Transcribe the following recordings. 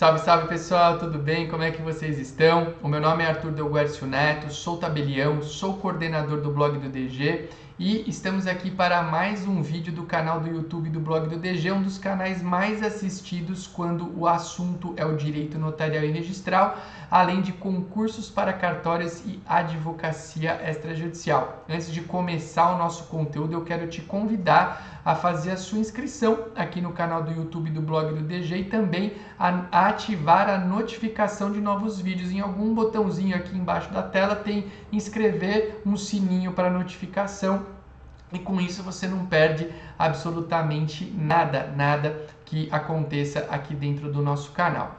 Salve, salve pessoal, tudo bem? Como é que vocês estão? O meu nome é Arthur Delguércio Neto, sou tabelião, sou coordenador do Blog do DG e estamos aqui para mais um vídeo do canal do YouTube do Blog do DG, um dos canais mais assistidos quando o assunto é o direito notarial e registral, além de concursos para cartórios e advocacia extrajudicial. Antes de começar o nosso conteúdo, eu quero te convidar a fazer a sua inscrição aqui no canal do YouTube do Blog do DG e também a ativar a notificação de novos vídeos. Em algum botãozinho aqui embaixo da tela tem inscrever, um sininho para notificação, e com isso você não perde absolutamente nada que aconteça aqui dentro do nosso canal.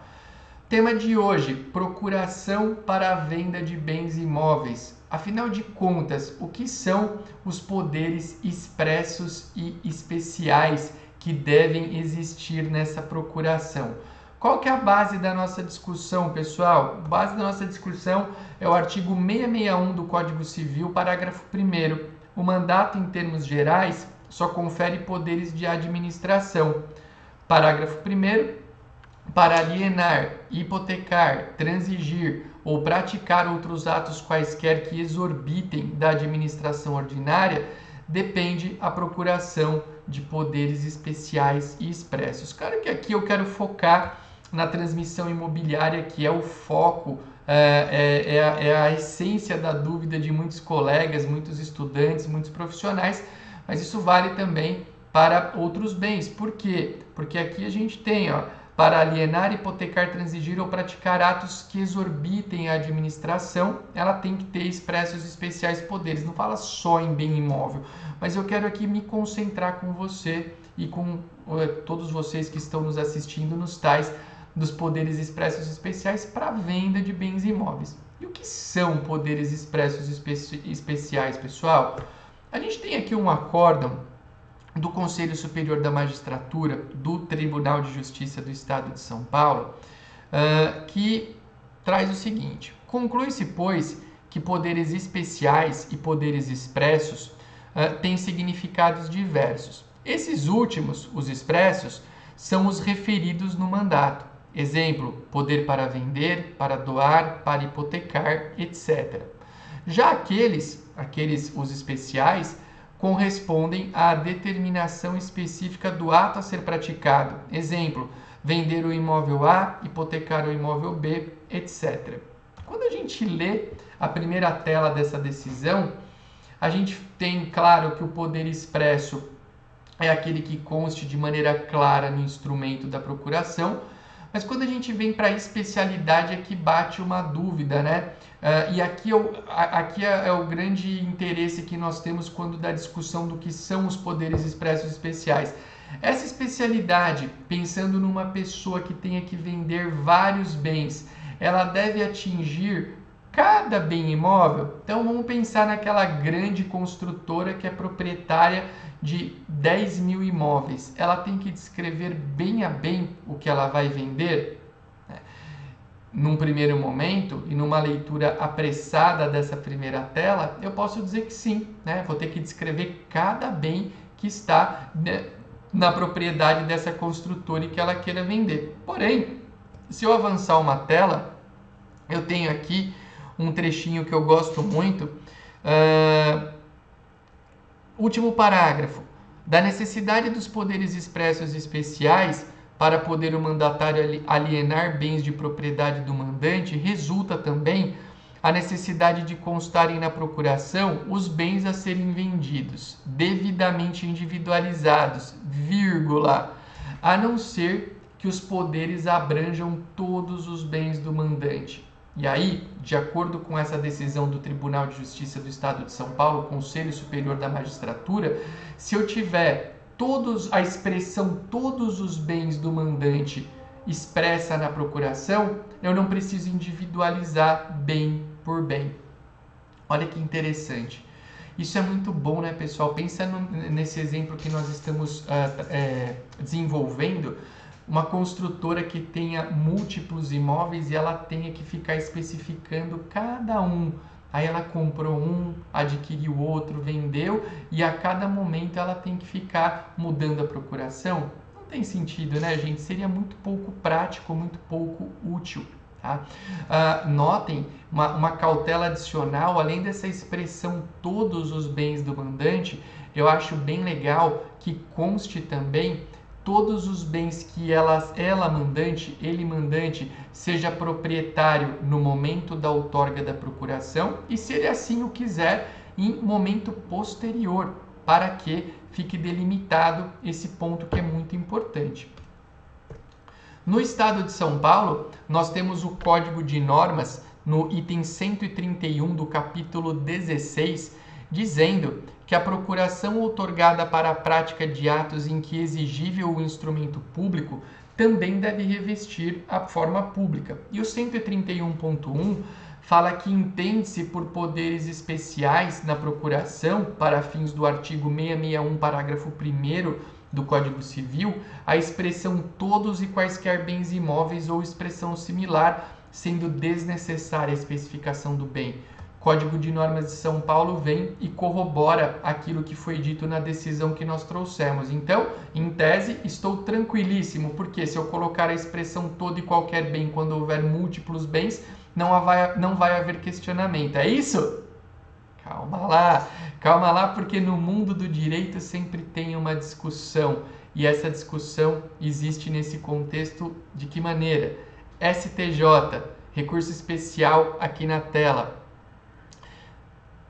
Tema de hoje: procuração para a venda de bens imóveis. Afinal de contas, o que são os poderes expressos e especiais que devem existir nessa procuração? Qual que é a base da nossa discussão, pessoal? A base da nossa discussão é o artigo 661 do Código Civil, parágrafo 1º. O mandato, em termos gerais, só confere poderes de administração. Parágrafo 1º. Para alienar, hipotecar, transigir ou praticar outros atos quaisquer que exorbitem da administração ordinária, depende a procuração de poderes especiais e expressos. Claro que aqui eu quero focar na transmissão imobiliária, que é o foco, é a essência da dúvida de muitos colegas, muitos estudantes, muitos profissionais, mas isso vale também para outros bens. Por quê? Porque aqui a gente tem, ó, para alienar, hipotecar, transigir ou praticar atos que exorbitem a administração, ela tem que ter expressos especiais poderes. Não fala só em bem imóvel, mas eu quero aqui me concentrar com você e com todos vocês que estão nos assistindo nos tais dos poderes expressos especiais para a venda de bens imóveis. E o que são poderes expressos especiais, pessoal? A gente tem aqui um acórdão do Conselho Superior da Magistratura, do Tribunal de Justiça do Estado de São Paulo, que traz o seguinte: conclui-se, pois, que poderes especiais e poderes expressos têm significados diversos. Esses últimos, os expressos, são os referidos no mandato. Exemplo: poder para vender, para doar, para hipotecar, etc. Já aqueles os especiais, correspondem à determinação específica do ato a ser praticado. Exemplo: vender o imóvel A, hipotecar o imóvel B, etc. Quando a gente lê a primeira tela dessa decisão, a gente tem claro que o poder expresso é aquele que conste de maneira clara no instrumento da procuração, mas quando a gente vem para a especialidade é que bate uma dúvida, né? E aqui é o grande interesse que nós temos quando da discussão do que são os poderes expressos especiais. Essa especialidade, pensando numa pessoa que tenha que vender vários bens, ela deve atingir cada bem imóvel? Então vamos pensar naquela grande construtora que é proprietária de 10 mil imóveis. Ela tem que descrever bem a bem o que ela vai vender? Num primeiro momento e numa leitura apressada dessa primeira tela, eu posso dizer que sim, né? Vou ter que descrever cada bem que está na propriedade dessa construtora e que ela queira vender. Porém, se eu avançar uma tela, eu tenho aqui um trechinho que eu gosto muito. Último parágrafo: da necessidade dos poderes expressos especiais para poder o mandatário alienar bens de propriedade do mandante, resulta também a necessidade de constarem na procuração os bens a serem vendidos, devidamente individualizados, vírgula, a não ser que os poderes abranjam todos os bens do mandante. E aí, de acordo com essa decisão do Tribunal de Justiça do Estado de São Paulo, Conselho Superior da Magistratura, se eu tiver a expressão todos os bens do mandante expressa na procuração, eu não preciso individualizar bem por bem. Olha que interessante. Isso é muito bom, né, pessoal? Pensa nesse exemplo que nós estamos desenvolvendo. Uma construtora que tenha múltiplos imóveis e ela tenha que ficar especificando cada um. Aí ela comprou um, adquiriu outro, vendeu, e a cada momento ela tem que ficar mudando a procuração. Não tem sentido, né, gente? Seria muito pouco prático, muito pouco útil. Tá? Notem uma cautela adicional, além dessa expressão todos os bens do mandante, eu acho bem legal que conste também todos os bens que ele mandante, seja proprietário no momento da outorga da procuração e, se ele assim o quiser, em momento posterior, para que fique delimitado esse ponto que é muito importante. No Estado de São Paulo, nós temos o Código de Normas, no item 131 do capítulo 16, dizendo que a procuração outorgada para a prática de atos em que exigível o instrumento público também deve revestir a forma pública. E o 131.1 fala que entende-se por poderes especiais na procuração, para fins do artigo 661, parágrafo 1º, do Código Civil, a expressão todos e quaisquer bens imóveis ou expressão similar, sendo desnecessária a especificação do bem. Código de Normas de São Paulo vem e corrobora aquilo que foi dito na decisão que nós trouxemos. Então, em tese, estou tranquilíssimo, porque se eu colocar a expressão todo e qualquer bem quando houver múltiplos bens, não vai haver questionamento. É isso? Calma lá, porque no mundo do direito sempre tem uma discussão, e essa discussão existe nesse contexto de que maneira? STJ, recurso especial aqui na tela.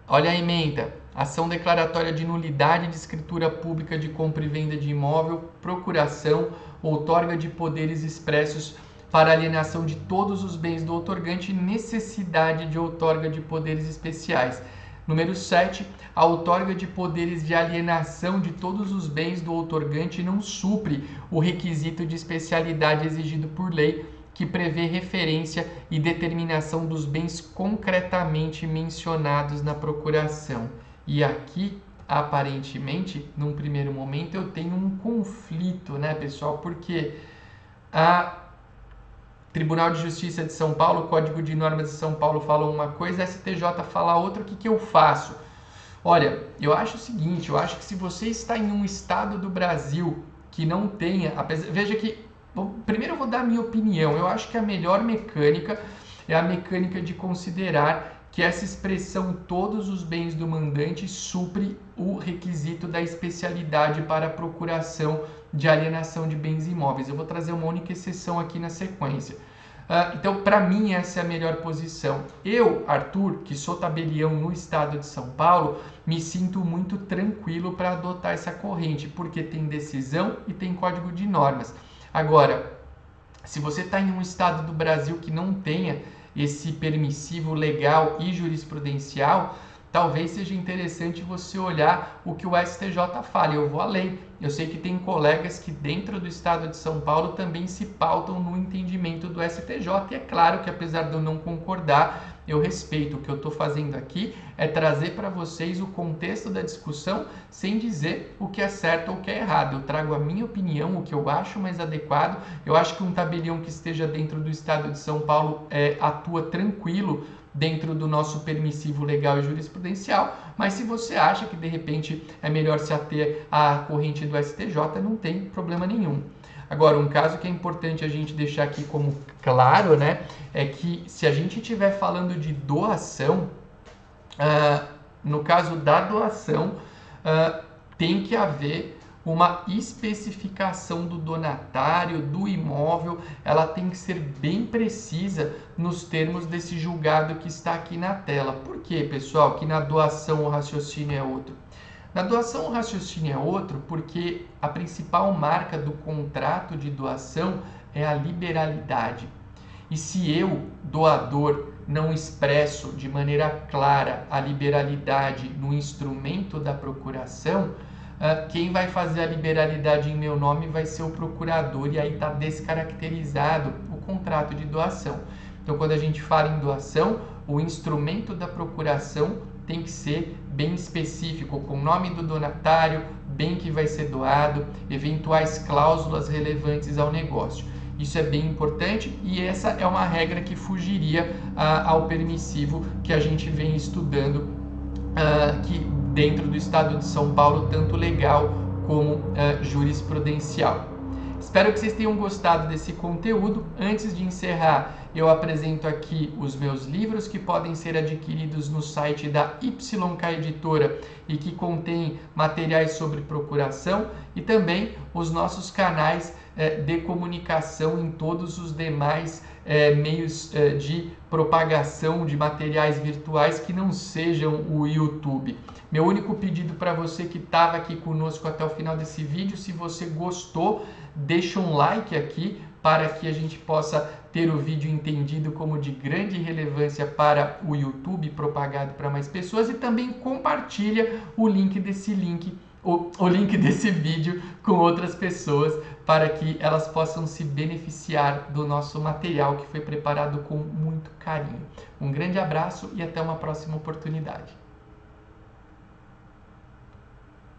Olha a emenda, ação declaratória de nulidade de escritura pública de compra e venda de imóvel, procuração, outorga de poderes expressos para alienação de todos os bens do outorgante e necessidade de outorga de poderes especiais. Número 7, a outorga de poderes de alienação de todos os bens do outorgante não supre o requisito de especialidade exigido por lei, que prevê referência e determinação dos bens concretamente mencionados na procuração. E aqui, aparentemente, num primeiro momento, eu tenho um conflito, né, pessoal? Porque a Tribunal de Justiça de São Paulo, Código de Normas de São Paulo falam uma coisa, STJ fala outra, o que eu faço? Olha, eu acho o seguinte, eu acho que se você está em um estado do Brasil que não tenha... Veja que, primeiro eu vou dar a minha opinião, eu acho que a melhor mecânica é a mecânica de considerar que essa expressão todos os bens do mandante supre o requisito da especialidade para a procuração de alienação de bens imóveis. Eu vou trazer uma única exceção aqui na sequência. Então, para mim, essa é a melhor posição. Eu, Arthur, que sou tabelião no Estado de São Paulo, me sinto muito tranquilo para adotar essa corrente, porque tem decisão e tem código de normas. Agora, se você está em um estado do Brasil que não tenha esse permissivo legal e jurisprudencial, talvez seja interessante você olhar o que o STJ fala. Eu vou além. Eu sei que tem colegas que dentro do Estado de São Paulo também se pautam no entendimento do STJ. E é claro que, apesar de eu não concordar, eu respeito. O que eu estou fazendo aqui é trazer para vocês o contexto da discussão sem dizer o que é certo ou o que é errado. Eu trago a minha opinião, o que eu acho mais adequado. Eu acho que um tabelião que esteja dentro do Estado de São Paulo atua tranquilo dentro do nosso permissivo legal e jurisprudencial, mas se você acha que de repente é melhor se ater à corrente do STJ, não tem problema nenhum. Agora, um caso que é importante a gente deixar aqui como claro, né, é que se a gente estiver falando de doação, no caso da doação, tem que haver uma especificação do donatário, do imóvel, ela tem que ser bem precisa nos termos desse julgado que está aqui na tela. Por quê, pessoal, que na doação o raciocínio é outro? Na doação o raciocínio é outro porque a principal marca do contrato de doação é a liberalidade. E se eu, doador, não expresso de maneira clara a liberalidade no instrumento da procuração, quem vai fazer a liberalidade em meu nome vai ser o procurador, e aí está descaracterizado o contrato de doação. Então, quando a gente fala em doação, o instrumento da procuração tem que ser bem específico, com o nome do donatário, bem que vai ser doado, eventuais cláusulas relevantes ao negócio. Isso é bem importante, e essa é uma regra que fugiria ao permissivo que a gente vem estudando, que dentro do Estado de São Paulo, tanto legal como jurisprudencial. Espero que vocês tenham gostado desse conteúdo. Antes de encerrar, eu apresento aqui os meus livros que podem ser adquiridos no site da YK Editora e que contém materiais sobre procuração e também os nossos canais de comunicação em todos os demais meios de propagação de materiais virtuais que não sejam o YouTube. Meu único pedido para você que estava aqui conosco até o final desse vídeo, se você gostou, deixa um like aqui para que a gente possa ter o vídeo entendido como de grande relevância para o YouTube, propagado para mais pessoas, e também compartilha o link desse vídeo com outras pessoas para que elas possam se beneficiar do nosso material que foi preparado com muito carinho. Um grande abraço e até uma próxima oportunidade.